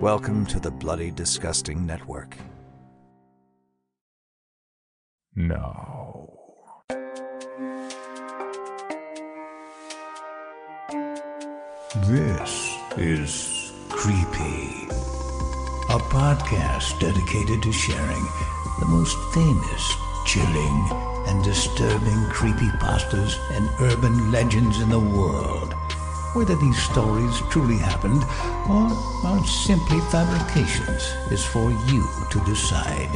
Welcome to the Bloody Disgusting Network. No. This is Creepy, a podcast dedicated to sharing the most famous, chilling, and disturbing creepypastas and urban legends in the world, whether these stories truly happened or are simply fabrications is for you to decide.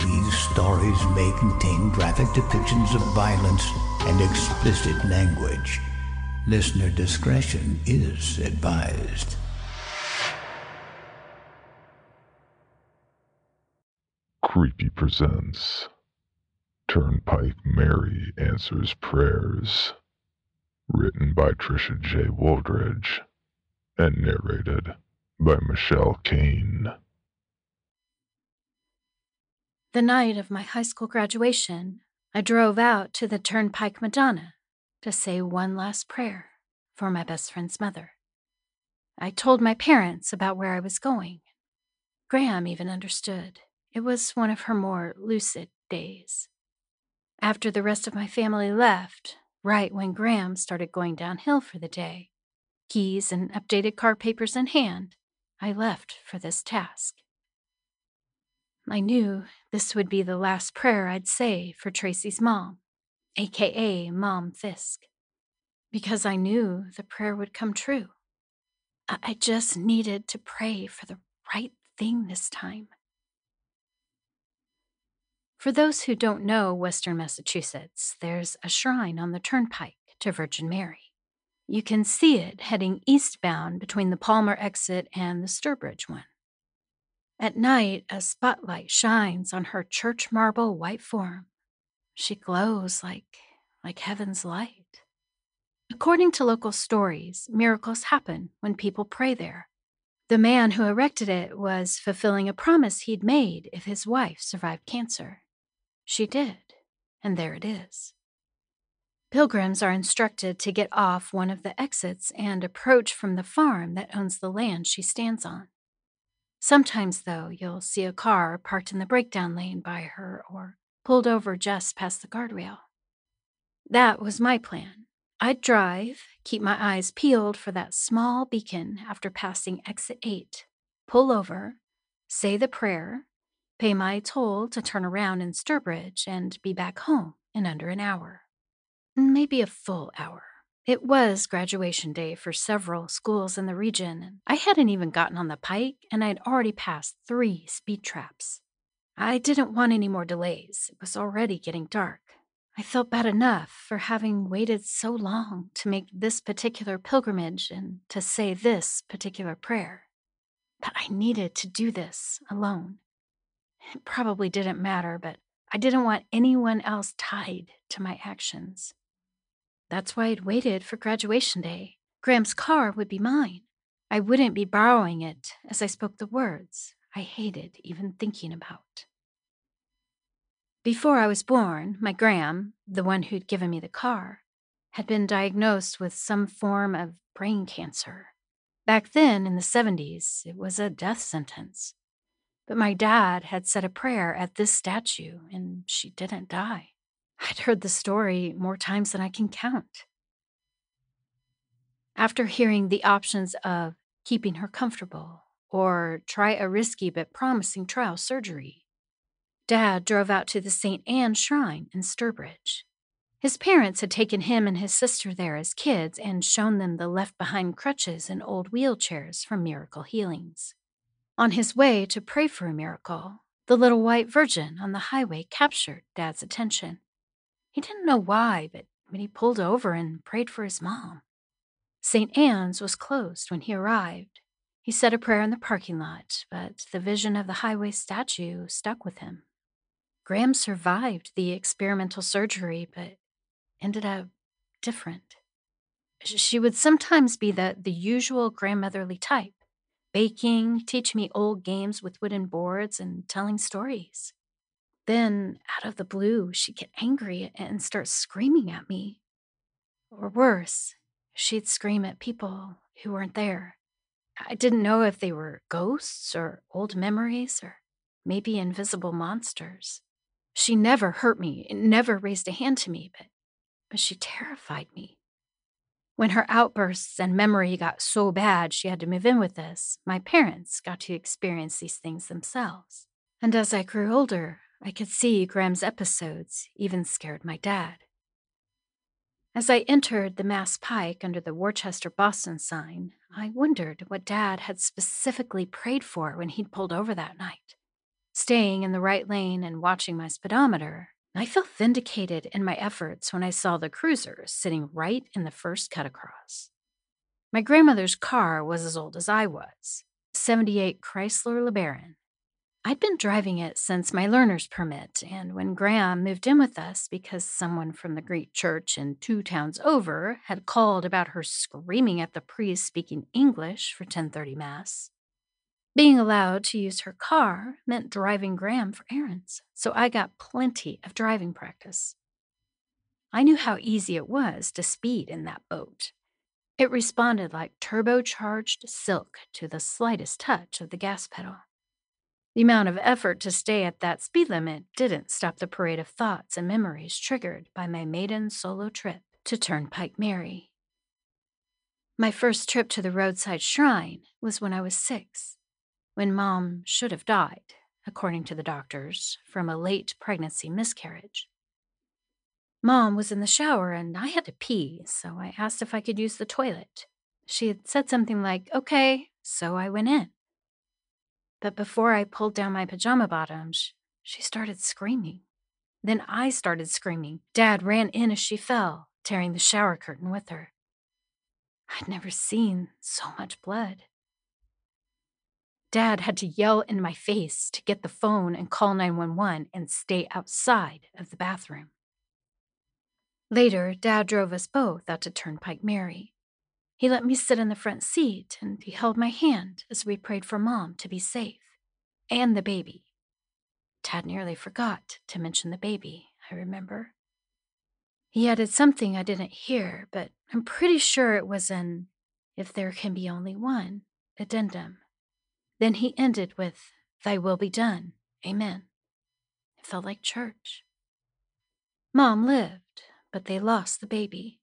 These stories may contain graphic depictions of violence and explicit language. Listener discretion is advised. Creepy presents Turnpike Mary Answers Prayers, written by Trisha J. Wooldridge and narrated by Michelle Kane. The night of my high school graduation, I drove out to the Turnpike Madonna to say one last prayer for my best friend's mother. I told my parents about where I was going. Graham even understood. It was one of her more lucid days. After the rest of my family left, right when Graham started going downhill for the day, keys and updated car papers in hand, I left for this task. I knew this would be the last prayer I'd say for Tracy's mom, AKA Mom Fisk, because I knew the prayer would come true. I just needed to pray for the right thing this time. For those who don't know Western Massachusetts, there's a shrine on the Turnpike to Virgin Mary. You can see it heading eastbound between the Palmer exit and the Sturbridge one. At night, a spotlight shines on her church marble white form. She glows like heaven's light. According to local stories, miracles happen when people pray there. The man who erected it was fulfilling a promise he'd made if his wife survived cancer. She did, and there it is. Pilgrims are instructed to get off one of the exits and approach from the farm that owns the land she stands on. Sometimes, though, you'll see a car parked in the breakdown lane by her or pulled over just past the guardrail. That was my plan. I'd drive, keep my eyes peeled for that small beacon after passing exit 8, pull over, say the prayer, pay my toll to turn around in Sturbridge, and be back home in under an hour. Maybe a full hour. It was graduation day for several schools in the region, and I hadn't even gotten on the pike, and I'd already passed 3 speed traps. I didn't want any more delays. It was already getting dark. I felt bad enough for having waited so long to make this particular pilgrimage and to say this particular prayer. But I needed to do this alone. It probably didn't matter, but I didn't want anyone else tied to my actions. That's why I'd waited for graduation day. Graham's car would be mine. I wouldn't be borrowing it as I spoke the words I hated even thinking about. Before I was born, my Graham, the one who'd given me the car, had been diagnosed with some form of brain cancer. Back then, in the 70s, it was a death sentence. But my dad had said a prayer at this statue, and she didn't die. I'd heard the story more times than I can count. After hearing the options of keeping her comfortable, or try a risky but promising trial surgery, Dad drove out to the St. Anne Shrine in Sturbridge. His parents had taken him and his sister there as kids and shown them the left-behind crutches and old wheelchairs from miracle healings. On his way to pray for a miracle, the little white virgin on the highway captured Dad's attention. He didn't know why, but he pulled over and prayed for his mom. St. Anne's was closed when he arrived. He said a prayer in the parking lot, but the vision of the highway statue stuck with him. Graham survived the experimental surgery, but ended up different. She would sometimes be the usual grandmotherly type, baking, teaching me old games with wooden boards, and telling stories. Then, out of the blue, she'd get angry and start screaming at me. Or worse, she'd scream at people who weren't there. I didn't know if they were ghosts or old memories or maybe invisible monsters. She never hurt me, never raised a hand to me, but she terrified me. When her outbursts and memory got so bad she had to move in with us, my parents got to experience these things themselves. And as I grew older, I could see Graham's episodes even scared my dad. As I entered the Mass Pike under the Worcester Boston sign, I wondered what Dad had specifically prayed for when he'd pulled over that night. Staying in the right lane and watching my speedometer, I felt vindicated in my efforts when I saw the cruiser sitting right in the first cut across. My grandmother's car was as old as I was, a 78 Chrysler LeBaron. I'd been driving it since my learner's permit, and when Graham moved in with us because someone from the Greek church in 2 towns over had called about her screaming at the priest speaking English for 10:30 Mass, being allowed to use her car meant driving Graham for errands, so I got plenty of driving practice. I knew how easy it was to speed in that boat. It responded like turbocharged silk to the slightest touch of the gas pedal. The amount of effort to stay at that speed limit didn't stop the parade of thoughts and memories triggered by my maiden solo trip to Turnpike Mary. My first trip to the roadside shrine was when I was 6. When Mom should have died, according to the doctors, from a late pregnancy miscarriage. Mom was in the shower and I had to pee, so I asked if I could use the toilet. She had said something like, "Okay," so I went in. But before I pulled down my pajama bottoms, she started screaming. Then I started screaming. Dad ran in as she fell, tearing the shower curtain with her. I'd never seen so much blood. Dad had to yell in my face to get the phone and call 911 and stay outside of the bathroom. Later, Dad drove us both out to Turnpike Mary. He let me sit in the front seat and he held my hand as we prayed for Mom to be safe and the baby. Dad nearly forgot to mention the baby, I remember. He added something I didn't hear, but I'm pretty sure it was an "if there can be only one" addendum. Then he ended with, "Thy will be done. Amen." It felt like church. Mom lived, but they lost the baby.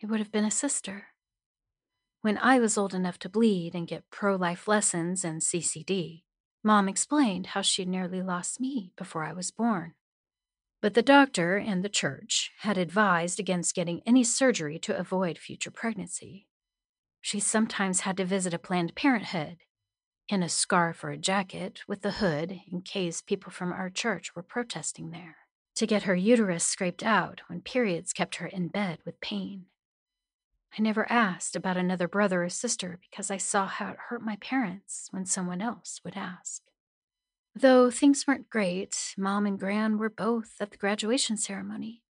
It would have been a sister. When I was old enough to bleed and get pro-life lessons and CCD, Mom explained how she'd nearly lost me before I was born. But the doctor and the church had advised against getting any surgery to avoid future pregnancy. She sometimes had to visit a Planned Parenthood in a scarf or a jacket with a hood in case people from our church were protesting there, to get her uterus scraped out when periods kept her in bed with pain. I never asked about another brother or sister because I saw how it hurt my parents when someone else would ask. Though things weren't great, Mom and Gran were both at the graduation ceremony.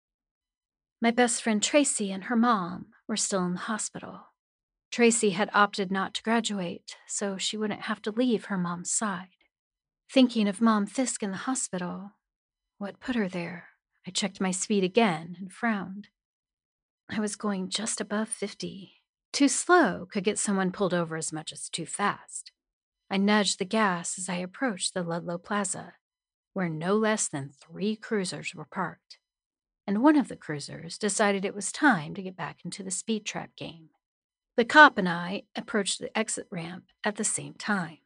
My best friend Tracy and her mom were still in the hospital. Tracy had opted not to graduate, so she wouldn't have to leave her mom's side. Thinking of Mom Fisk in the hospital, what put her there? I checked my speed again and frowned. I was going just above 50. Too slow could get someone pulled over as much as too fast. I nudged the gas as I approached the Ludlow Plaza, where no less than 3 cruisers were parked, and one of the cruisers decided it was time to get back into the speed trap game. The cop and I approached the exit ramp at the same time.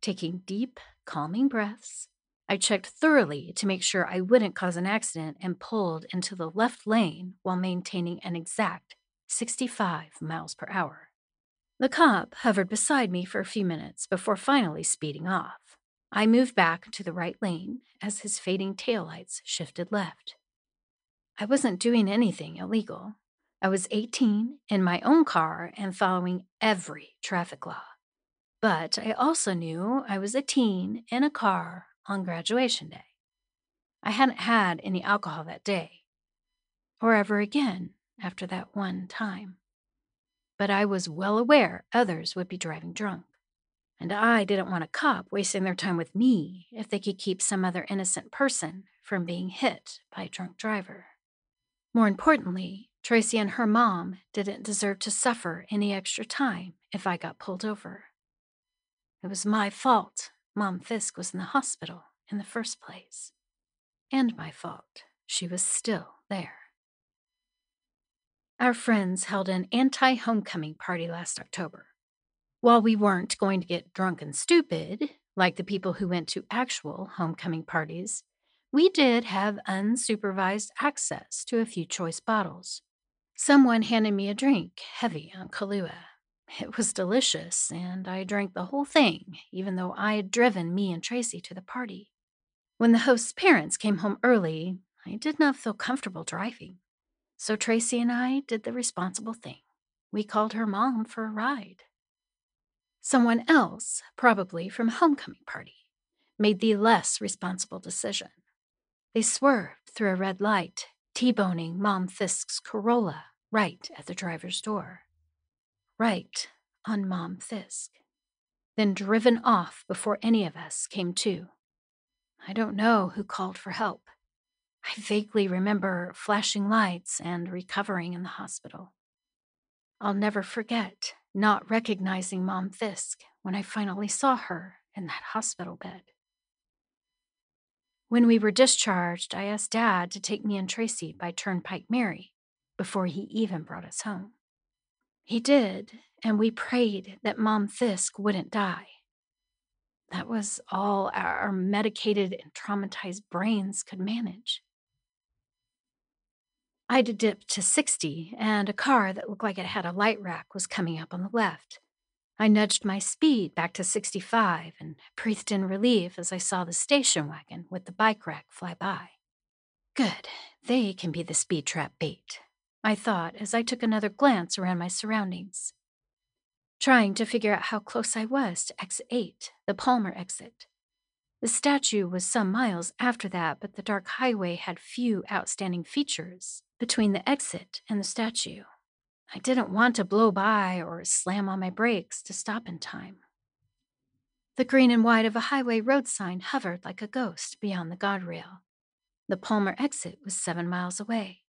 Taking deep, calming breaths, I checked thoroughly to make sure I wouldn't cause an accident and pulled into the left lane while maintaining an exact 65 miles per hour. The cop hovered beside me for a few minutes before finally speeding off. I moved back to the right lane as his fading taillights shifted left. I wasn't doing anything illegal. I was 18, in my own car, and following every traffic law. But I also knew I was a teen in a car on graduation day. I hadn't had any alcohol that day, or ever again after that one time. But I was well aware others would be driving drunk, and I didn't want a cop wasting their time with me if they could keep some other innocent person from being hit by a drunk driver. More importantly, Tracy and her mom didn't deserve to suffer any extra time if I got pulled over. It was my fault Mom Fisk was in the hospital in the first place, and my fault she was still there. Our friends held an anti-homecoming party last October. While we weren't going to get drunk and stupid, like the people who went to actual homecoming parties, we did have unsupervised access to a few choice bottles. Someone handed me a drink heavy on Kahlua. It was delicious, and I drank the whole thing, even though I had driven me and Tracy to the party. When the host's parents came home early, I did not feel comfortable driving. So Tracy and I did the responsible thing. We called her mom for a ride. Someone else, probably from a homecoming party, made the less responsible decision. They swerved through a red light, T-boning Mom Fisk's Corolla right at the driver's door. Right on Mom Fisk. Then driven off before any of us came to. I don't know who called for help. I vaguely remember flashing lights and recovering in the hospital. I'll never forget not recognizing Mom Fisk when I finally saw her in that hospital bed. When we were discharged, I asked Dad to take me and Tracy by Turnpike Mary before he even brought us home. He did, and we prayed that Mom Fisk wouldn't die. That was all our medicated and traumatized brains could manage. I'd dipped to 60, and a car that looked like it had a light rack was coming up on the left. I nudged my speed back to 65 and breathed in relief as I saw the station wagon with the bike rack fly by. Good, they can be the speed trap bait, I thought as I took another glance around my surroundings, trying to figure out how close I was to exit 8, the Palmer exit. The statue was some miles after that, but the dark highway had few outstanding features between the exit and the statue. I didn't want to blow by or slam on my brakes to stop in time. The green and white of a highway road sign hovered like a ghost beyond the guardrail. The Palmer exit was 7 miles away.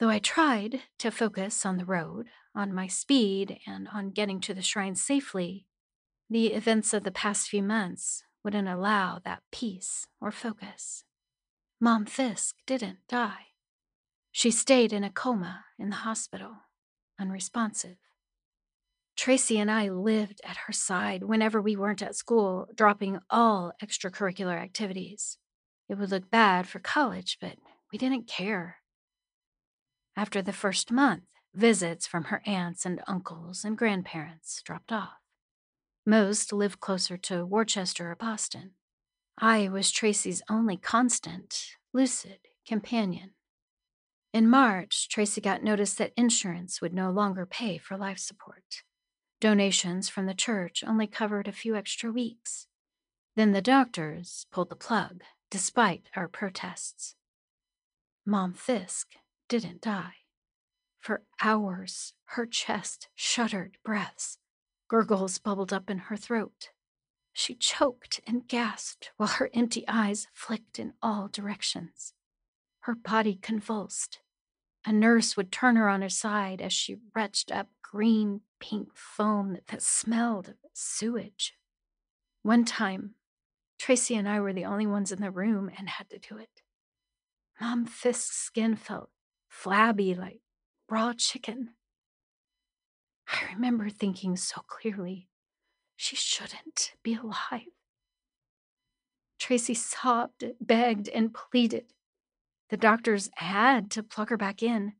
Though I tried to focus on the road, on my speed, and on getting to the shrine safely, the events of the past few months wouldn't allow that peace or focus. Mom Fisk didn't die. She stayed in a coma in the hospital, unresponsive. Tracy and I lived at her side whenever we weren't at school, dropping all extracurricular activities. It would look bad for college, but we didn't care. After the first month, visits from her aunts and uncles and grandparents dropped off. Most lived closer to Worcester or Boston. I was Tracy's only constant, lucid companion. In March, Tracy got notice that insurance would no longer pay for life support. Donations from the church only covered a few extra weeks. Then the doctors pulled the plug, despite our protests. Mom Fisk didn't die. For hours, her chest shuddered breaths. Gurgles bubbled up in her throat. She choked and gasped while her empty eyes flicked in all directions. Her body convulsed. A nurse would turn her on her side as she retched up green-pink foam that smelled of sewage. One time, Tracy and I were the only ones in the room and had to do it. Mom Fisk's skin felt flabby like raw chicken. I remember thinking so clearly, she shouldn't be alive. Tracy sobbed, begged, and pleaded. The doctors had to plug her back in,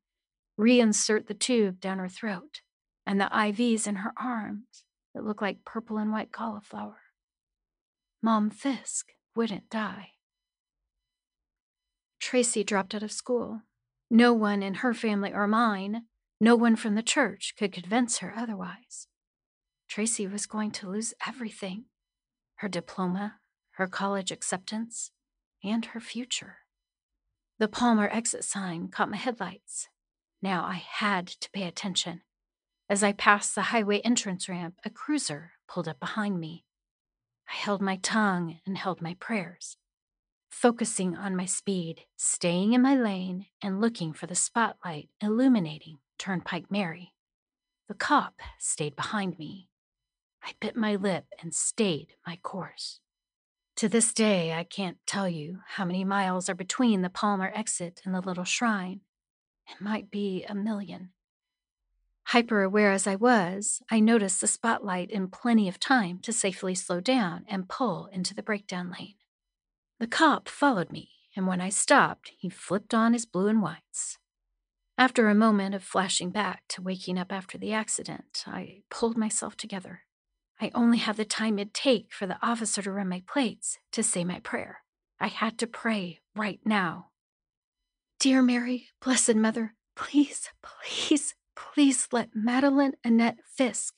reinsert the tube down her throat, and the IVs in her arms that looked like purple and white cauliflower. Mom Fisk wouldn't die. Tracy dropped out of school. No one in her family or mine, no one from the church could convince her otherwise. Tracy was going to lose everything. Her diploma, her college acceptance, and her future. The Palmer exit sign caught my headlights. Now I had to pay attention. As I passed the highway entrance ramp, a cruiser pulled up behind me. I held my tongue and held my prayers, focusing on my speed, staying in my lane, and looking for the spotlight illuminating Turnpike Mary. The cop stayed behind me. I bit my lip and stayed my course. To this day, I can't tell you how many miles are between the Palmer exit and the little shrine. It might be 1,000,000. Hyper-aware as I was, I noticed the spotlight in plenty of time to safely slow down and pull into the breakdown lane. The cop followed me, and when I stopped, he flipped on his blue and whites. After a moment of flashing back to waking up after the accident, I pulled myself together. I only had the time it'd take for the officer to run my plates to say my prayer. I had to pray right now. Dear Mary, Blessed Mother, please, please, please let Madeline Annette Fisk,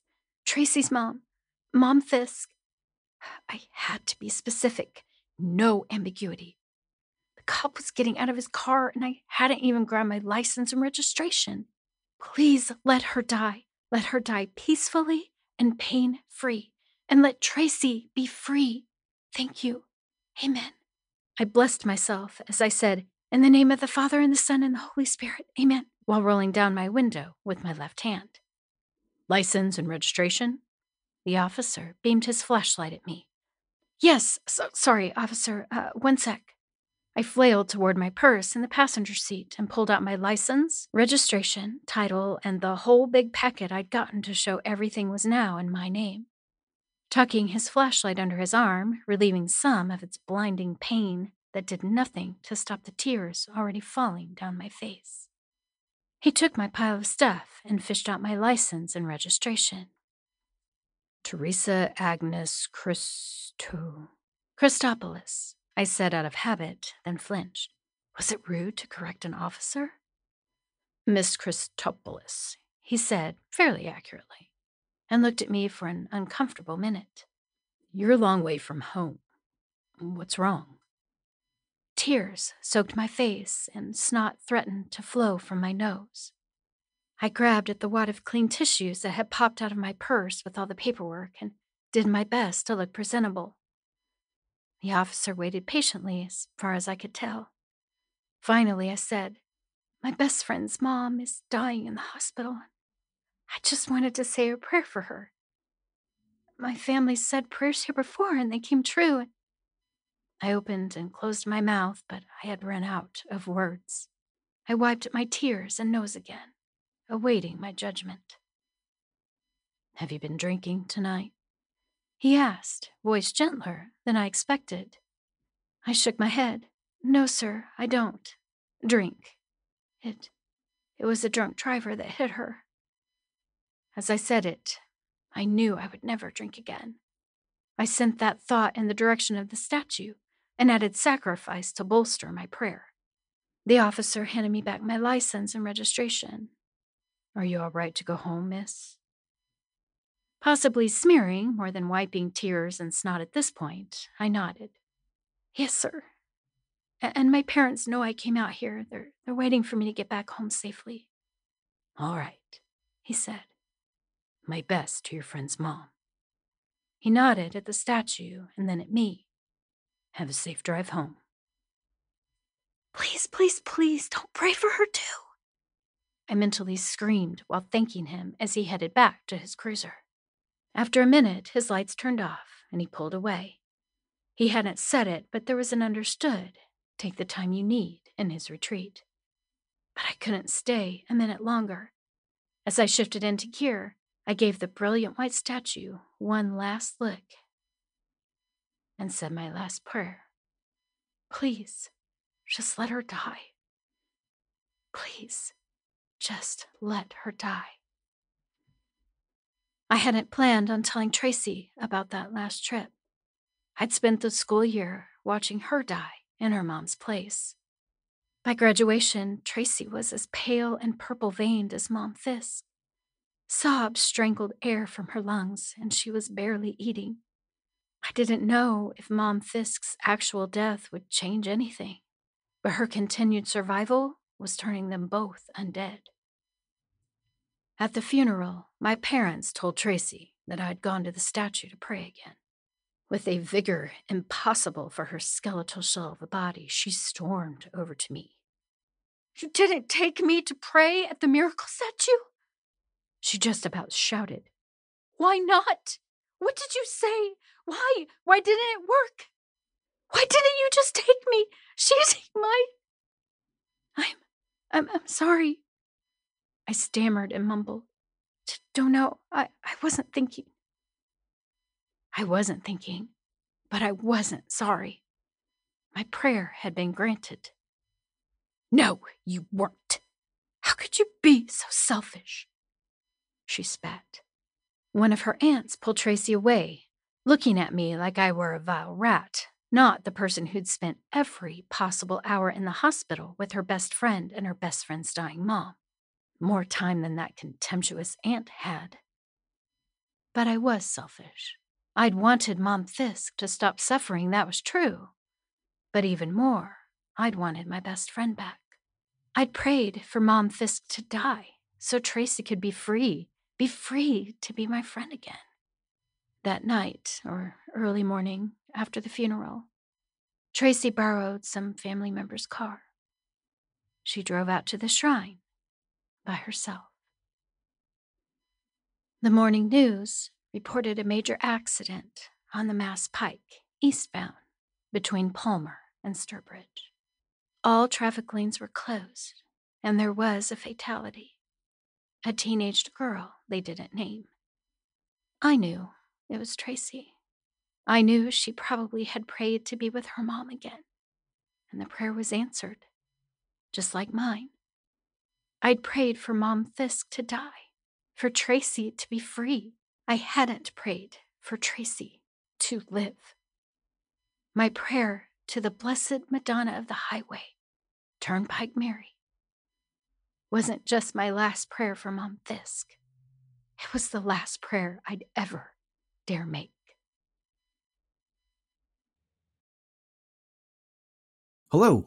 Tracy's mom, Mom Fisk. I had to be specific, no ambiguity. The cop was getting out of his car and I hadn't even grabbed my license and registration. Please let her die peacefully and pain-free, and let Tracy be free. Thank you. Amen. I blessed myself as I said, in the name of the Father, and the Son, and the Holy Spirit, amen, while rolling down my window with my left hand. License and registration? The officer beamed his flashlight at me. Yes, sorry, officer, one sec. I flailed toward my purse in the passenger seat and pulled out my license, registration, title, and the whole big packet I'd gotten to show everything was now in my name. Tucking his flashlight under his arm, relieving some of its blinding pain that did nothing to stop the tears already falling down my face. He took my pile of stuff and fished out my license and registration. Teresa Agnes Christopoulos. I said out of habit, then flinched. Was it rude to correct an officer? Miss Christopoulos, he said fairly accurately, and looked at me for an uncomfortable minute. You're a long way from home. What's wrong? Tears soaked my face, and snot threatened to flow from my nose. I grabbed at the wad of clean tissues that had popped out of my purse with all the paperwork and did my best to look presentable. The officer waited patiently as far as I could tell. Finally, I said, my best friend's mom is dying in the hospital. I just wanted to say a prayer for her. My family said prayers here before and they came true. I opened and closed my mouth, but I had run out of words. I wiped at my tears and nose again, awaiting my judgment. Have you been drinking tonight? He asked, voice gentler than I expected. I shook my head. No, sir, I don't. Drink. It was a drunk driver that hit her. As I said it, I knew I would never drink again. I sent that thought in the direction of the statue, an added sacrifice to bolster my prayer. The officer handed me back my license and registration. Are you all right to go home, miss? Possibly smearing more than wiping tears and snot at this point, I nodded. Yes, sir. And my parents know I came out here. They're waiting for me to get back home safely. All right, he said. My best to your friend's mom. He nodded at the statue and then at me. Have a safe drive home. Please, please, please don't pray for her too, I mentally screamed while thanking him as he headed back to his cruiser. After a minute, his lights turned off, and he pulled away. He hadn't said it, but there was an understood, take the time you need, in his retreat. But I couldn't stay a minute longer. As I shifted into gear, I gave the brilliant white statue one last look and said my last prayer. Please, just let her die. Please, just let her die. I hadn't planned on telling Tracy about that last trip. I'd spent the school year watching her die in her mom's place. By graduation, Tracy was as pale and purple-veined as Mom Fisk. Sobs strangled air from her lungs, and she was barely eating. I didn't know if Mom Fisk's actual death would change anything, but her continued survival was turning them both undead. At the funeral, my parents told Tracy that I had gone to the statue to pray again. With a vigor impossible for her skeletal shell of a body, she stormed over to me. "You didn't take me to pray at the miracle statue?" She just about shouted. "Why not? What did you say? Why didn't it work? Why didn't you just take me? She's my..." I'm sorry, I stammered and mumbled. "Don't know. I wasn't thinking." I wasn't thinking, but I wasn't sorry. My prayer had been granted. "No, you weren't. How could you be so selfish?" She spat. One of her aunts pulled Tracy away, looking at me like I were a vile rat, not the person who'd spent every possible hour in the hospital with her best friend and her best friend's dying mom. More time than that contemptuous aunt had. But I was selfish. I'd wanted Mom Fisk to stop suffering, that was true. But even more, I'd wanted my best friend back. I'd prayed for Mom Fisk to die so Tracy could be free to be my friend again. That night, or early morning after the funeral, Tracy borrowed some family member's car. She drove out to the shrine by herself. The morning news reported a major accident on the Mass Pike, eastbound, between Palmer and Sturbridge. All traffic lanes were closed, and there was a fatality. A teenaged girl they didn't name. I knew it was Tracy. I knew she probably had prayed to be with her mom again, and the prayer was answered, just like mine. I'd prayed for Mom Fisk to die, for Tracy to be free. I hadn't prayed for Tracy to live. My prayer to the Blessed Madonna of the Highway, Turnpike Mary, wasn't just my last prayer for Mom Fisk. It was the last prayer I'd ever dare make. Hello,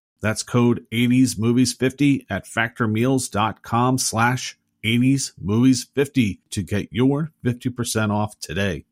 That's code 80smovies50 at factormeals.com/80smovies50 to get your 50% off today.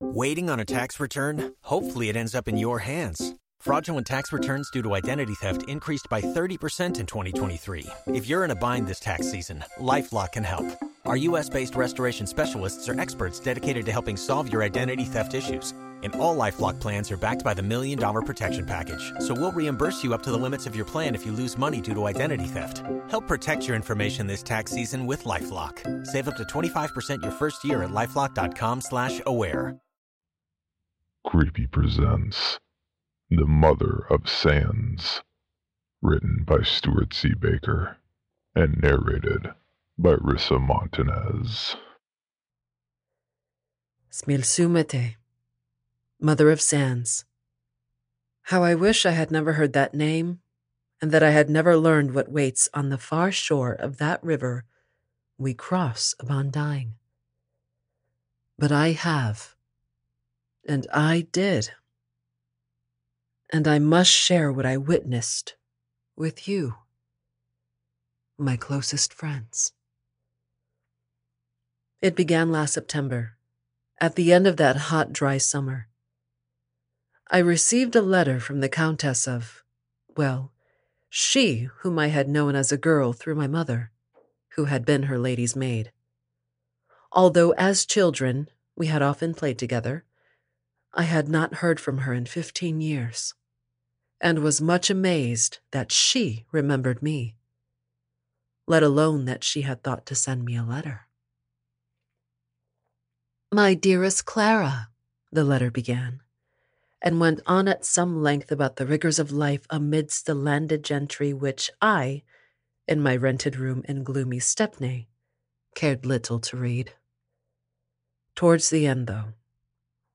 Waiting on a tax return? Hopefully it ends up in your hands. Fraudulent tax returns due to identity theft increased by 30% in 2023. If you're in a bind this tax season, LifeLock can help. Our U.S.-based restoration specialists are experts dedicated to helping solve your identity theft issues. And all LifeLock plans are backed by the $1,000,000 Protection Package. So we'll reimburse you up to the limits of your plan if you lose money due to identity theft. Help protect your information this tax season with LifeLock. Save up to 25% your first year at LifeLock.com/aware. Creepy presents The Mother of Sands, written by Stuart C. Baker and narrated by Rissa Montanez. Smilsu mete, Mother of Sands. How I wish I had never heard that name, and that I had never learned what waits on the far shore of that river we cross upon dying. But I have, and I did. And I must share what I witnessed with you, my closest friends. It began last September, at the end of that hot, dry summer. I received a letter from the Countess of, well, she whom I had known as a girl through my mother, who had been her lady's maid. Although as children we had often played together, I had not heard from her in 15 years, and was much amazed that she remembered me, let alone that she had thought to send me a letter. "My dearest Clara," the letter began, and went on at some length about the rigors of life amidst the landed gentry which I, in my rented room in gloomy Stepney, cared little to read. Towards the end, though,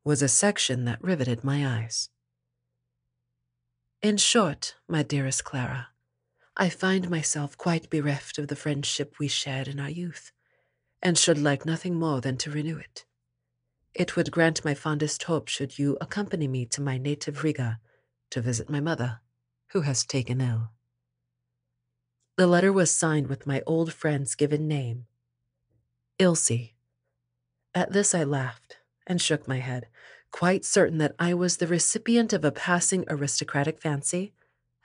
was a section that riveted my eyes. "In short, my dearest Clara, I find myself quite bereft of the friendship we shared in our youth, and should like nothing more than to renew it. It would grant my fondest hope should you accompany me to my native Riga to visit my mother, who has taken ill." The letter was signed with my old friend's given name, Ilse. At this I laughed and shook my head, quite certain that I was the recipient of a passing aristocratic fancy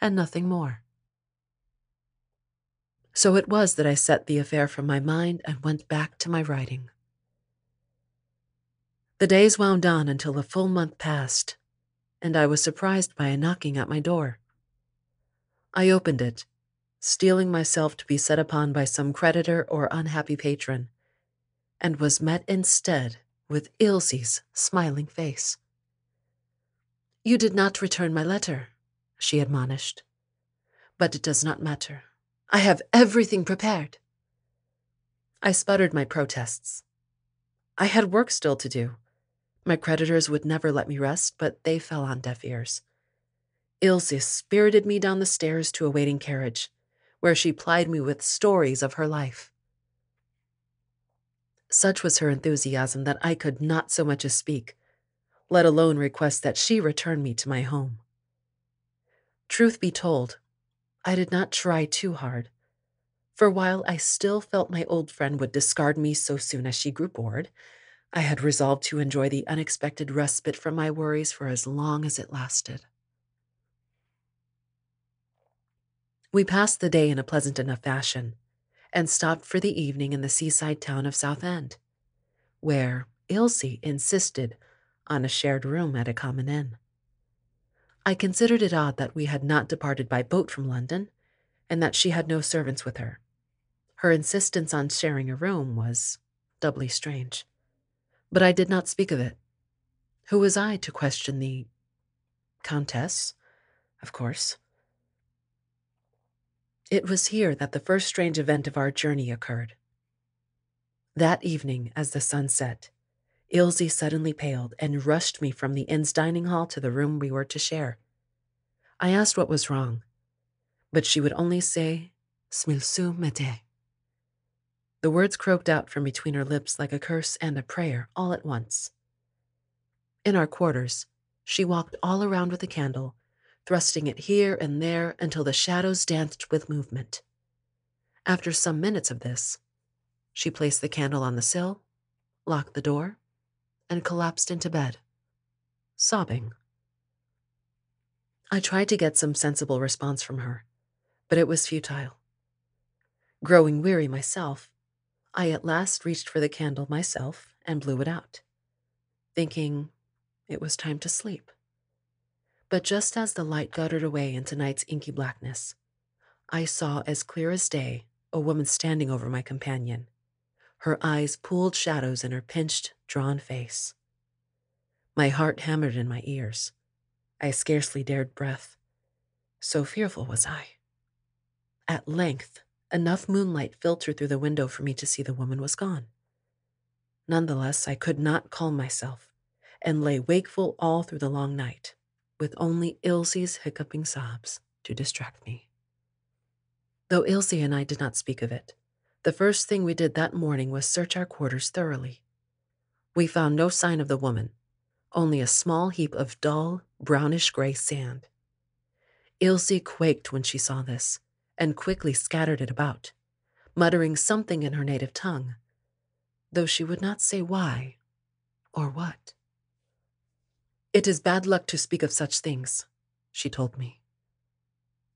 and nothing more. So it was that I set the affair from my mind and went back to my writing. The days wound on until a full month passed, and I was surprised by a knocking at my door. I opened it, steeling myself to be set upon by some creditor or unhappy patron, and was met instead with Ilse's smiling face. "You did not return my letter," she admonished. "But it does not matter. I have everything prepared." I sputtered my protests. I had work still to do. My creditors would never let me rest, but they fell on deaf ears. Ilse spirited me down the stairs to a waiting carriage, where she plied me with stories of her life. Such was her enthusiasm that I could not so much as speak, let alone request that she return me to my home. Truth be told, I did not try too hard, for while I still felt my old friend would discard me so soon as she grew bored, I had resolved to enjoy the unexpected respite from my worries for as long as it lasted. We passed the day in a pleasant enough fashion, and stopped for the evening in the seaside town of South End, where Ilse insisted on a shared room at a common inn. I considered it odd that we had not departed by boat from London, and that she had no servants with her. Her insistence on sharing a room was doubly strange, but I did not speak of it. Who was I to question the Countess, of course? It was here that the first strange event of our journey occurred. That evening, as the sun set, Ilse suddenly paled and rushed me from the inn's dining hall to the room we were to share. I asked what was wrong, but she would only say, "Smilsu mete." The words croaked out from between her lips like a curse and a prayer all at once. In our quarters, she walked all around with a candle, thrusting it here and there until the shadows danced with movement. After some minutes of this, she placed the candle on the sill, locked the door, and collapsed into bed, sobbing. I tried to get some sensible response from her, but it was futile. Growing weary myself, I at last reached for the candle myself and blew it out, thinking it was time to sleep. But just as the light guttered away into night's inky blackness, I saw as clear as day a woman standing over my companion, her eyes pooled shadows in her pinched, drawn face. My heart hammered in my ears. I scarcely dared breath, so fearful was I. At length, enough moonlight filtered through the window for me to see the woman was gone. Nonetheless, I could not calm myself, and lay wakeful all through the long night, with only Ilse's hiccuping sobs to distract me. Though Ilse and I did not speak of it, the first thing we did that morning was search our quarters thoroughly. We found no sign of the woman, only a small heap of dull, brownish-gray sand. Ilse quaked when she saw this, and quickly scattered it about, muttering something in her native tongue, though she would not say why or what. It is bad luck to speak of such things, she told me.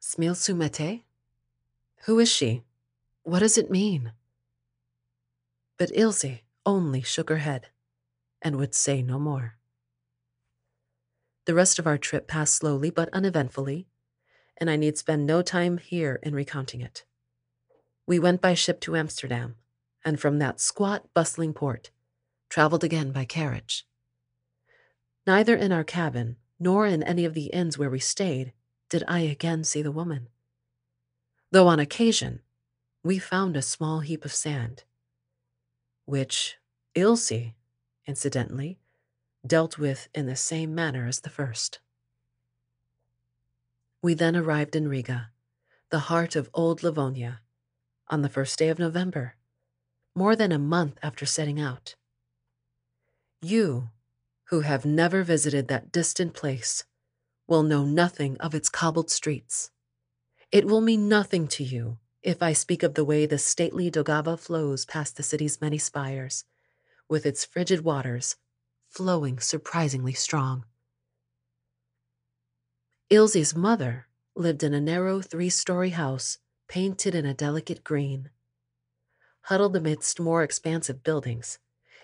Smilsu mete? Who is she? What does it mean? But Ilse only shook her head and would say no more. The rest of our trip passed slowly but uneventfully, and I need spend no time here in recounting it. We went by ship to Amsterdam, and from that squat, bustling port, traveled again by carriage. Neither in our cabin, nor in any of the inns where we stayed, did I again see the woman. Though on occasion, we found a small heap of sand, which Ilse, incidentally, dealt with in the same manner as the first. We then arrived in Riga, the heart of old Livonia, on the first day of November, more than a month after setting out. You, who have never visited that distant place, will know nothing of its cobbled streets. It will mean nothing to you if I speak of the way the stately Daugava flows past the city's many spires, with its frigid waters flowing surprisingly strong. Ilse's mother lived in a narrow 3-story house painted in a delicate green. Huddled amidst more expansive buildings,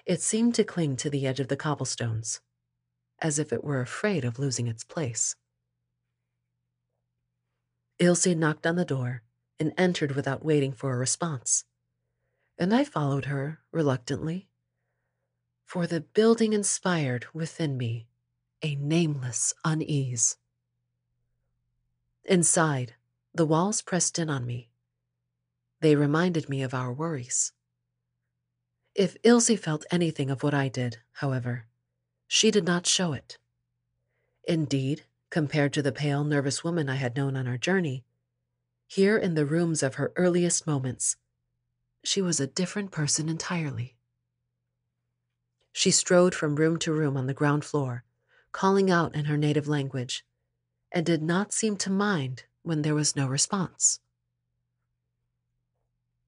it seemed to cling to the edge of the cobblestones, as if it were afraid of losing its place. Ilse knocked on the door and entered without waiting for a response, and I followed her reluctantly, for the building inspired within me a nameless unease. Inside, the walls pressed in on me. They reminded me of our worries. If Ilse felt anything of what I did, however, she did not show it. Indeed, compared to the pale, nervous woman I had known on our journey, here in the rooms of her earliest moments, she was a different person entirely. She strode from room to room on the ground floor, calling out in her native language, and did not seem to mind when there was no response.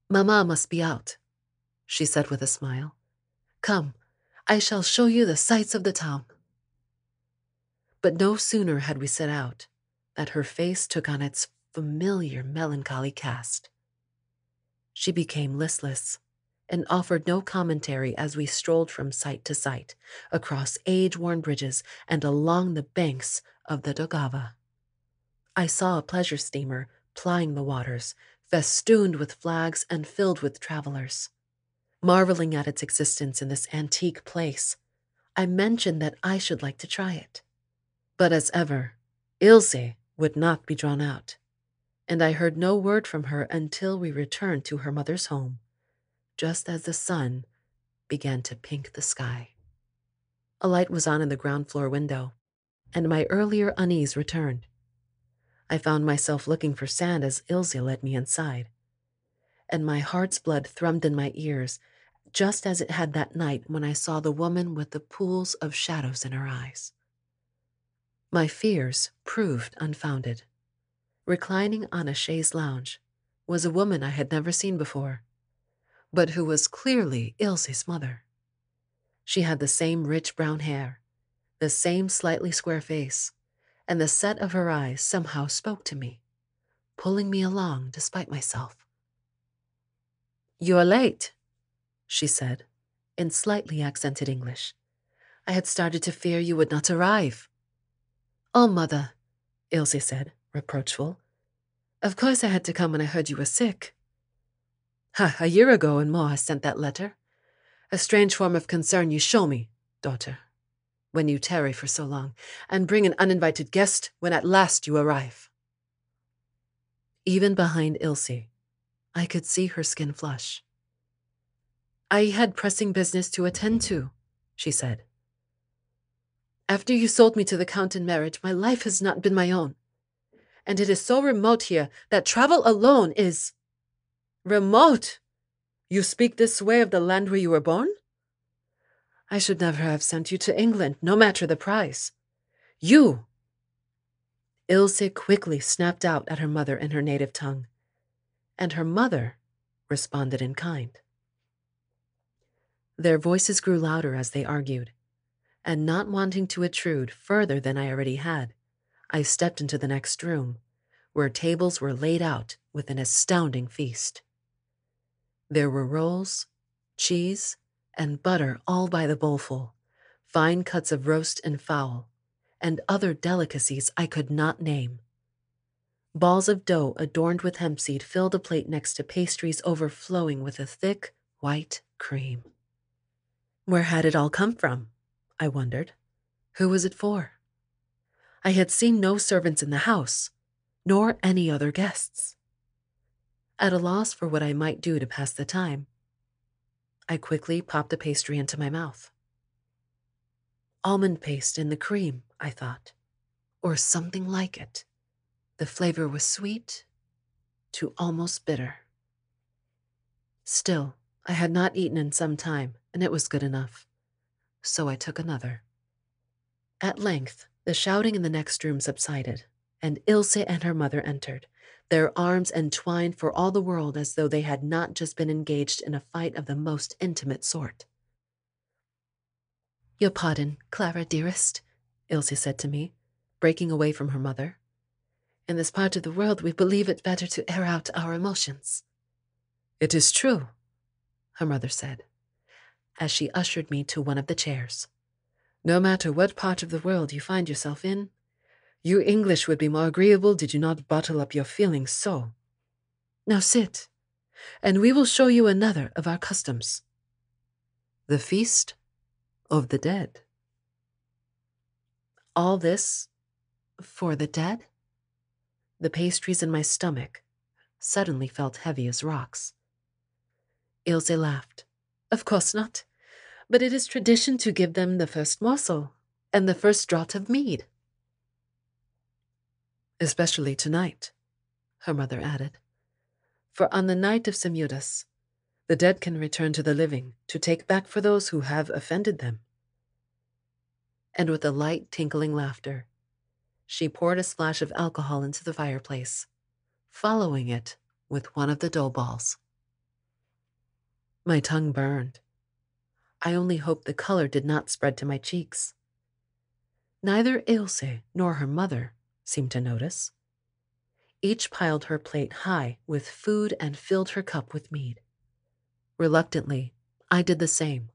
"Mama must be out," she said with a smile. "Come, I shall show you the sights of the town." But no sooner had we set out that her face took on its familiar melancholy cast. She became listless and offered no commentary as we strolled from sight to sight across age-worn bridges and along the banks of the Daugava. I saw a pleasure steamer plying the waters, festooned with flags and filled with travelers. Marveling at its existence in this antique place, I mentioned that I should like to try it. But as ever, Ilse would not be drawn out, and I heard no word from her until we returned to her mother's home, just as the sun began to pink the sky. A light was on in the ground floor window, and my earlier unease returned. I found myself looking for sand as Ilse led me inside, and my heart's blood thrummed in my ears, just as it had that night when I saw the woman with the pools of shadows in her eyes. My fears proved unfounded. Reclining on a chaise lounge was a woman I had never seen before, but who was clearly Ilse's mother. She had the same rich brown hair, the same slightly square face, and the set of her eyes somehow spoke to me, pulling me along despite myself. "You're late," she said, in slightly accented English. "I had started to fear you would not arrive." "Oh, Mother," Ilse said, reproachful. "Of course I had to come when I heard you were sick." "A year ago and more I sent that letter. A strange form of concern you show me, daughter, when you tarry for so long, and bring an uninvited guest when at last you arrive." Even behind Ilse, I could see her skin flush. "I had pressing business to attend to," she said. "After you sold me to the Count in marriage, my life has not been my own. And it is so remote here that travel alone is—" "Remote? You speak this way of the land where you were born? I should never have sent you to England, no matter the price. You—" Ilse quickly snapped out at her mother in her native tongue, and her mother responded in kind. Their voices grew louder as they argued, and not wanting to intrude further than I already had, I stepped into the next room, where tables were laid out with an astounding feast. There were rolls, cheese, and butter all by the bowlful, fine cuts of roast and fowl, and other delicacies I could not name. Balls of dough adorned with hemp seed filled a plate next to pastries overflowing with a thick, white cream. Where had it all come from? I wondered. Who was it for? I had seen no servants in the house, nor any other guests. At a loss for what I might do to pass the time, I quickly popped the pastry into my mouth. Almond paste in the cream, I thought, or something like it. The flavor was sweet to almost bitter. Still, I had not eaten in some time, and it was good enough, so I took another. At length, the shouting in the next room subsided, and Ilse and her mother entered, their arms entwined for all the world as though they had not just been engaged in a fight of the most intimate sort. "Your pardon, Clara, dearest," Ilse said to me, breaking away from her mother. "In this part of the world, we believe it better to air out our emotions." "It is true," her mother said, as she ushered me to one of the chairs. "No matter what part of the world you find yourself in, you English would be more agreeable did you not bottle up your feelings so. Now sit, and we will show you another of our customs. The Feast of the Dead." All this for the dead? The pastries in my stomach suddenly felt heavy as rocks. Ilse laughed. "Of course not, but it is tradition to give them the first morsel and the first draught of mead." "Especially tonight," her mother added. "For on the night of Samudas, the dead can return to the living to take back for those who have offended them." And with a light, tinkling laughter, she poured a splash of alcohol into the fireplace, following it with one of the dough balls. My tongue burned. I only hoped the color did not spread to my cheeks. Neither Ilse nor her mother seemed to notice. Each piled her plate high with food and filled her cup with mead. Reluctantly, I did the same,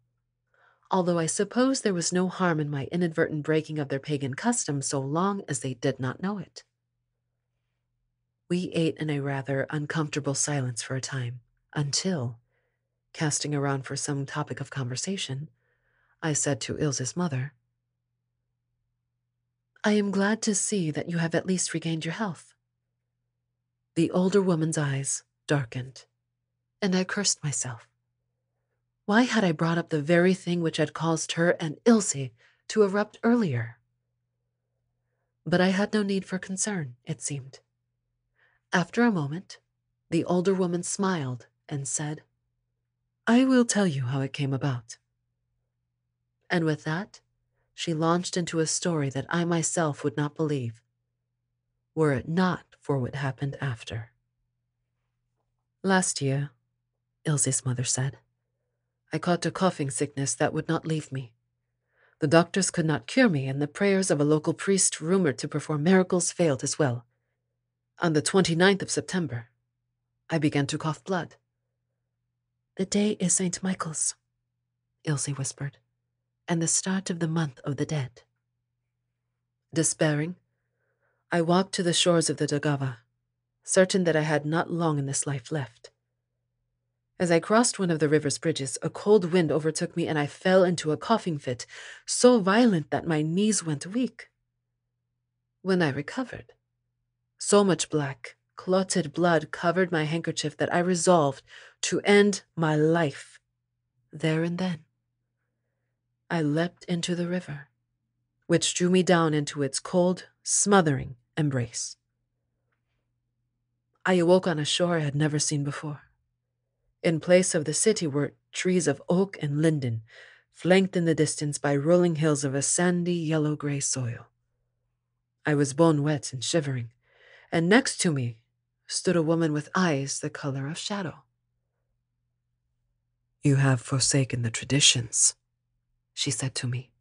although I suppose there was no harm in my inadvertent breaking of their pagan custom so long as they did not know it. We ate in a rather uncomfortable silence for a time, until, casting around for some topic of conversation, I said to Ilse's mother, "I am glad to see that you have at least regained your health." The older woman's eyes darkened, and I cursed myself. Why had I brought up the very thing which had caused her and Ilse to erupt earlier? But I had no need for concern, it seemed. After a moment, the older woman smiled and said, "I will tell you how it came about." And with that, she launched into a story that I myself would not believe, were it not for what happened after. "Last year," Ilse's mother said, "I caught a coughing sickness that would not leave me. The doctors could not cure me, and the prayers of a local priest rumored to perform miracles failed as well. On the 29th of September, I began to cough blood." "The day is Saint Michael's," Ilse whispered, "and the start of the month of the dead." Despairing, I walked to the shores of the Daugava, certain that I had not long in this life left. As I crossed one of the river's bridges, a cold wind overtook me and I fell into a coughing fit, so violent that my knees went weak. When I recovered, so much black, clotted blood covered my handkerchief that I resolved to end my life there and then. I leapt into the river, which drew me down into its cold, smothering embrace. I awoke on a shore I had never seen before. In place of the city were trees of oak and linden, flanked in the distance by rolling hills of a sandy yellow-gray soil. I was bone wet and shivering, and next to me stood a woman with eyes the color of shadow. "You have forsaken the traditions," she said to me.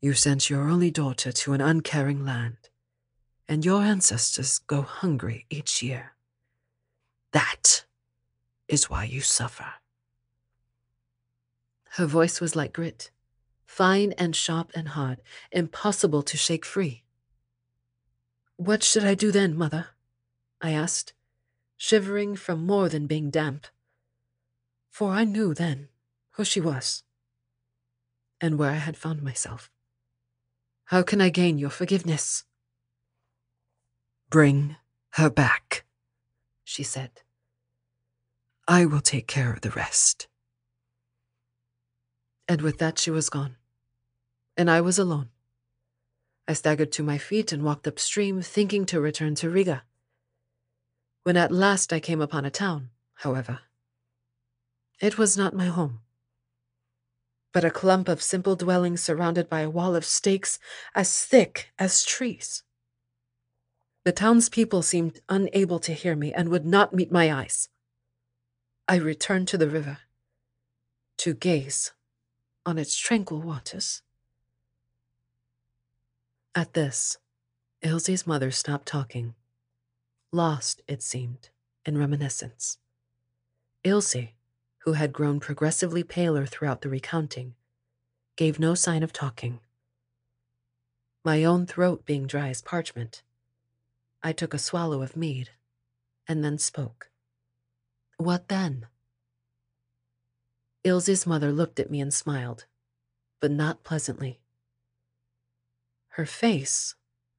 You sent your only daughter to an uncaring land, and your ancestors go hungry each year. That is why you suffer." Her voice was like grit, fine and sharp and hard, impossible to shake free. "What should I do then, Mother?" I asked, shivering from more than being damp. For I knew then who she was and where I had found myself. "How can I gain your forgiveness?" "Bring her back," she said. "I will take care of the rest." And with that she was gone, and I was alone. I staggered to my feet and walked upstream, thinking to return to Riga. When at last I came upon a town, however, it was not my home, but a clump of simple dwellings surrounded by a wall of stakes as thick as trees. The townspeople seemed unable to hear me and would not meet my eyes. I returned to the river to gaze on its tranquil waters. At this, Ilse's mother stopped talking, lost, it seemed, in reminiscence. Ilse, who had grown progressively paler throughout the recounting, gave no sign of talking. My own throat being dry as parchment, I took a swallow of mead and then spoke. "What then?" Ilse's mother looked at me and smiled, but not pleasantly. Her face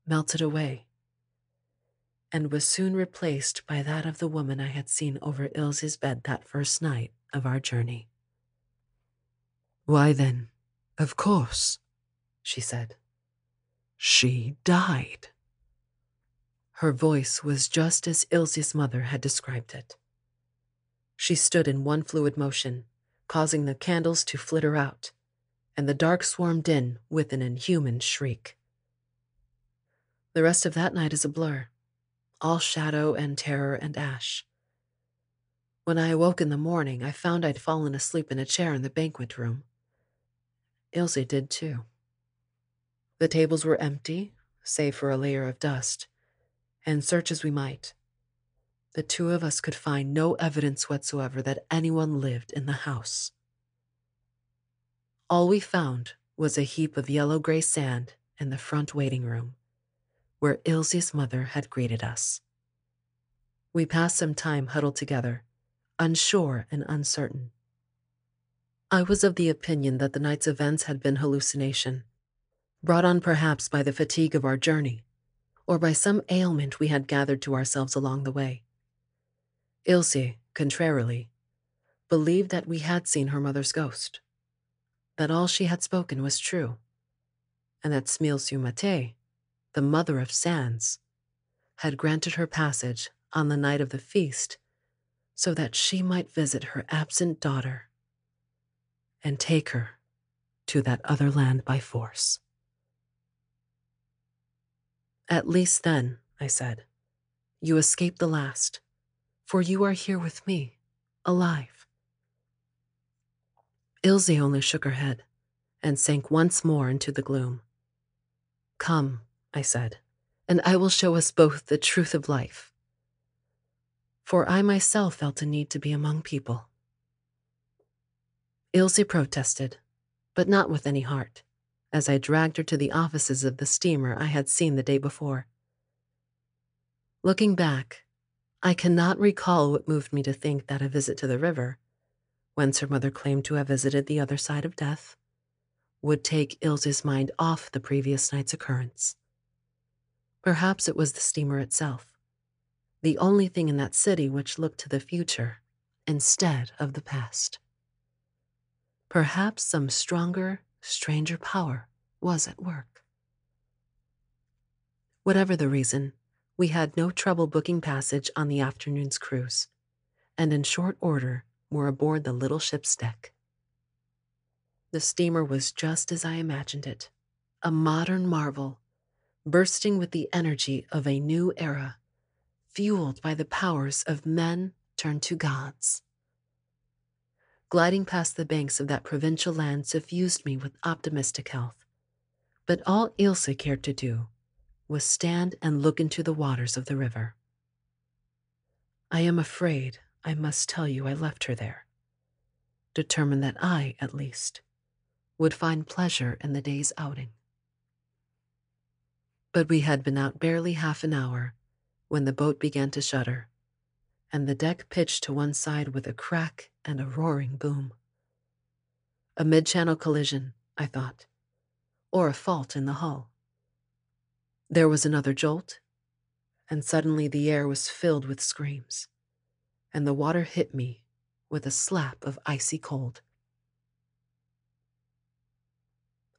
melted away and was soon replaced by that of the woman I had seen over Ilse's bed that first night of our journey. "Why then, of course," she said. "She died." Her voice was just as Ilse's mother had described it. She stood in one fluid motion, causing the candles to flitter out, and the dark swarmed in with an inhuman shriek. The rest of that night is a blur, all shadow and terror and ash. When I awoke in the morning, I found I'd fallen asleep in a chair in the banquet room. Ilse did too. The tables were empty, save for a layer of dust, and search as we might, the two of us could find no evidence whatsoever that anyone lived in the house. All we found was a heap of yellow-gray sand in the front waiting room, where Ilse's mother had greeted us. We passed some time huddled together, unsure and uncertain. I was of the opinion that the night's events had been hallucination, brought on perhaps by the fatigue of our journey, or by some ailment we had gathered to ourselves along the way. Ilse, contrarily, believed that we had seen her mother's ghost, that all she had spoken was true, and that Smilsu mete, the mother of sands, had granted her passage on the night of the feast so that she might visit her absent daughter and take her to that other land by force. "At least then," I said, "you escape the last, for you are here with me, alive." Ilse only shook her head and sank once more into the gloom. "Come," I said, "and I will show us both the truth of life." For I myself felt a need to be among people. Ilse protested, but not with any heart, as I dragged her to the offices of the steamer I had seen the day before. Looking back, I cannot recall what moved me to think that a visit to the river, whence her mother claimed to have visited the other side of death, would take Ilse's mind off the previous night's occurrence. Perhaps it was the steamer itself, the only thing in that city which looked to the future instead of the past. Perhaps some stronger, stranger power was at work. Whatever the reason, we had no trouble booking passage on the afternoon's cruise, and in short order were aboard the little ship's deck. The steamer was just as I imagined it, a modern marvel, bursting with the energy of a new era, fueled by the powers of men turned to gods. Gliding past the banks of that provincial land suffused me with optimistic health, But all Ilse cared to do was stand and look into the waters of the river. I am afraid I must tell you I left her there, determined that I, at least, would find pleasure in the day's outing. But we had been out barely half an hour when the boat began to shudder, and the deck pitched to one side with a crack and a roaring boom. A mid-channel collision, I thought, or a fault in the hull. There was another jolt, and suddenly the air was filled with screams, and the water hit me with a slap of icy cold.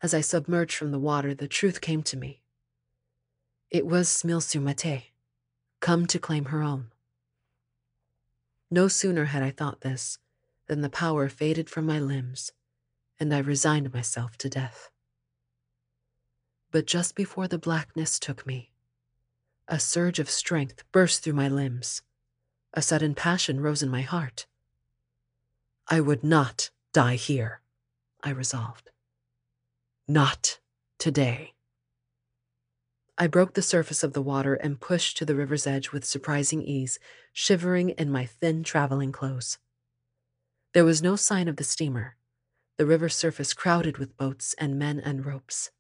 As I submerged from the water, the truth came to me. It was Smilsu mete, come to claim her own. No sooner had I thought this than the power faded from my limbs, and I resigned myself to death. But just before the blackness took me, a surge of strength burst through my limbs. A sudden passion rose in my heart. I would not die here, I resolved. Not today. I broke the surface of the water and pushed to the river's edge with surprising ease, shivering in my thin traveling clothes. There was no sign of the steamer, the river surface crowded with boats and men and ropes.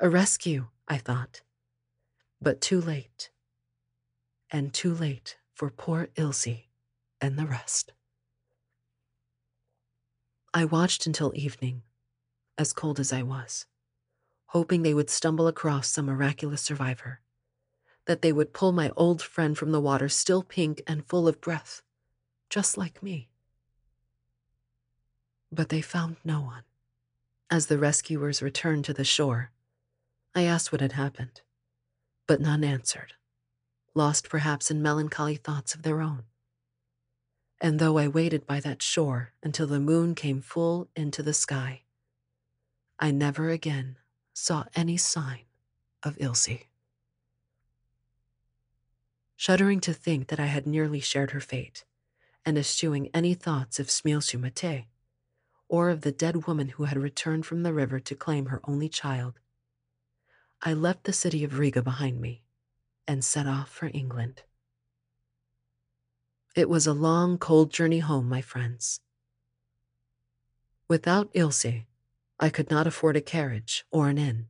A rescue, I thought, but too late, and too late for poor Ilse and the rest. I watched until evening, as cold as I was, hoping they would stumble across some miraculous survivor, that they would pull my old friend from the water, still pink and full of breath, just like me. But they found no one. As the rescuers returned to the shore, I asked what had happened, but none answered, lost perhaps in melancholy thoughts of their own. And though I waited by that shore until the moon came full into the sky, I never again saw any sign of Ilse. Shuddering to think that I had nearly shared her fate, and eschewing any thoughts of Smilsu mete, or of the dead woman who had returned from the river to claim her only child, I left the city of Riga behind me and set off for England. It was a long, cold journey home, my friends. Without Ilse, I could not afford a carriage or an inn.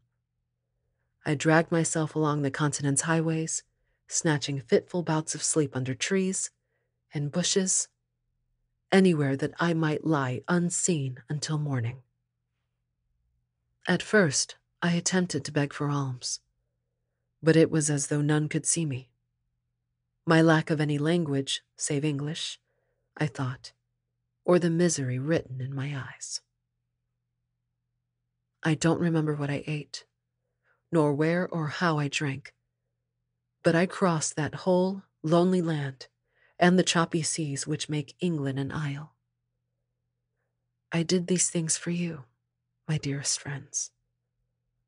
I dragged myself along the continent's highways, snatching fitful bouts of sleep under trees and bushes, anywhere that I might lie unseen until morning. At first, I attempted to beg for alms, but it was as though none could see me. My lack of any language, save English, I thought, or the misery written in my eyes. I don't remember what I ate, nor where or how I drank, but I crossed that whole lonely land and the choppy seas which make England an isle. I did these things for you, my dearest friends,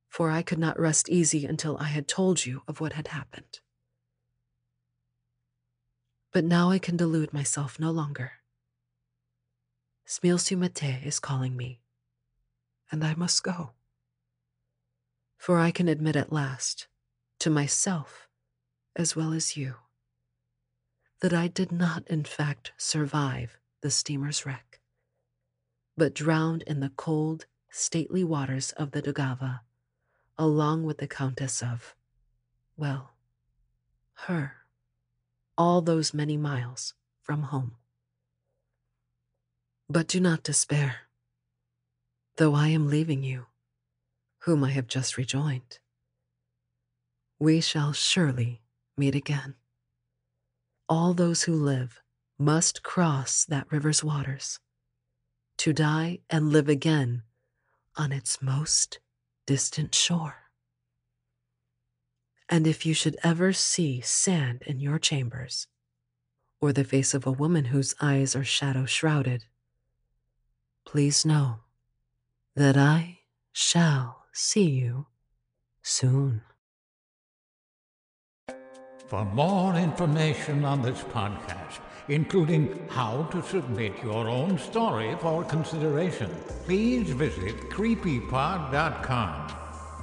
for I could not rest easy until I had told you of what had happened. But now I can delude myself no longer. Smilsu mete is calling me, and I must go. For I can admit at last, to myself as well as you, that I did not in fact survive the steamer's wreck, but drowned in the cold, stately waters of the Daugava, along with the Countess of, well, her, all those many miles from home. But do not despair. Though I am leaving you, whom I have just rejoined, we shall surely meet again. All those who live must cross that river's waters to die and live again on its most distant shore. And if you should ever see sand in your chambers, or the face of a woman whose eyes are shadow-shrouded, please know that I shall see you soon. For more information on this podcast, including how to submit your own story for consideration, please visit creepypod.com.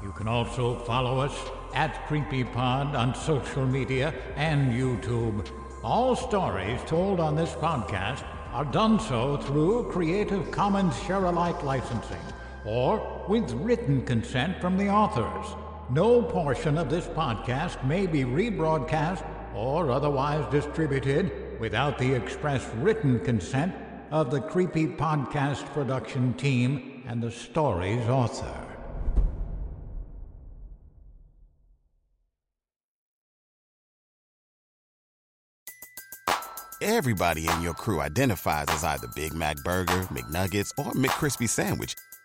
You can also follow us at CreepyPod on social media and YouTube. All stories told on this podcast are done so through Creative Commons Sharealike Licensing or with written consent from the authors. No portion of this podcast may be rebroadcast or otherwise distributed without the express written consent of the Creepy Podcast production team and the story's author. Everybody in your crew identifies as either Big Mac Burger, McNuggets, or McCrispy Sandwich.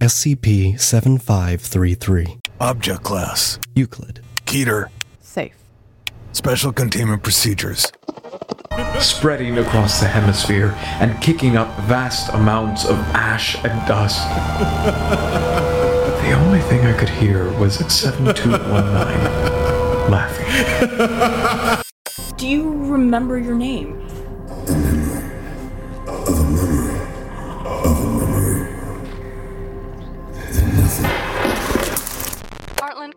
SCP-7533. Object class Euclid. Keter. Safe. Special containment procedures. Spreading across the hemisphere and kicking up vast amounts of ash and dust. The only thing I could hear was 7219 laughing. Do you remember your name? Heartland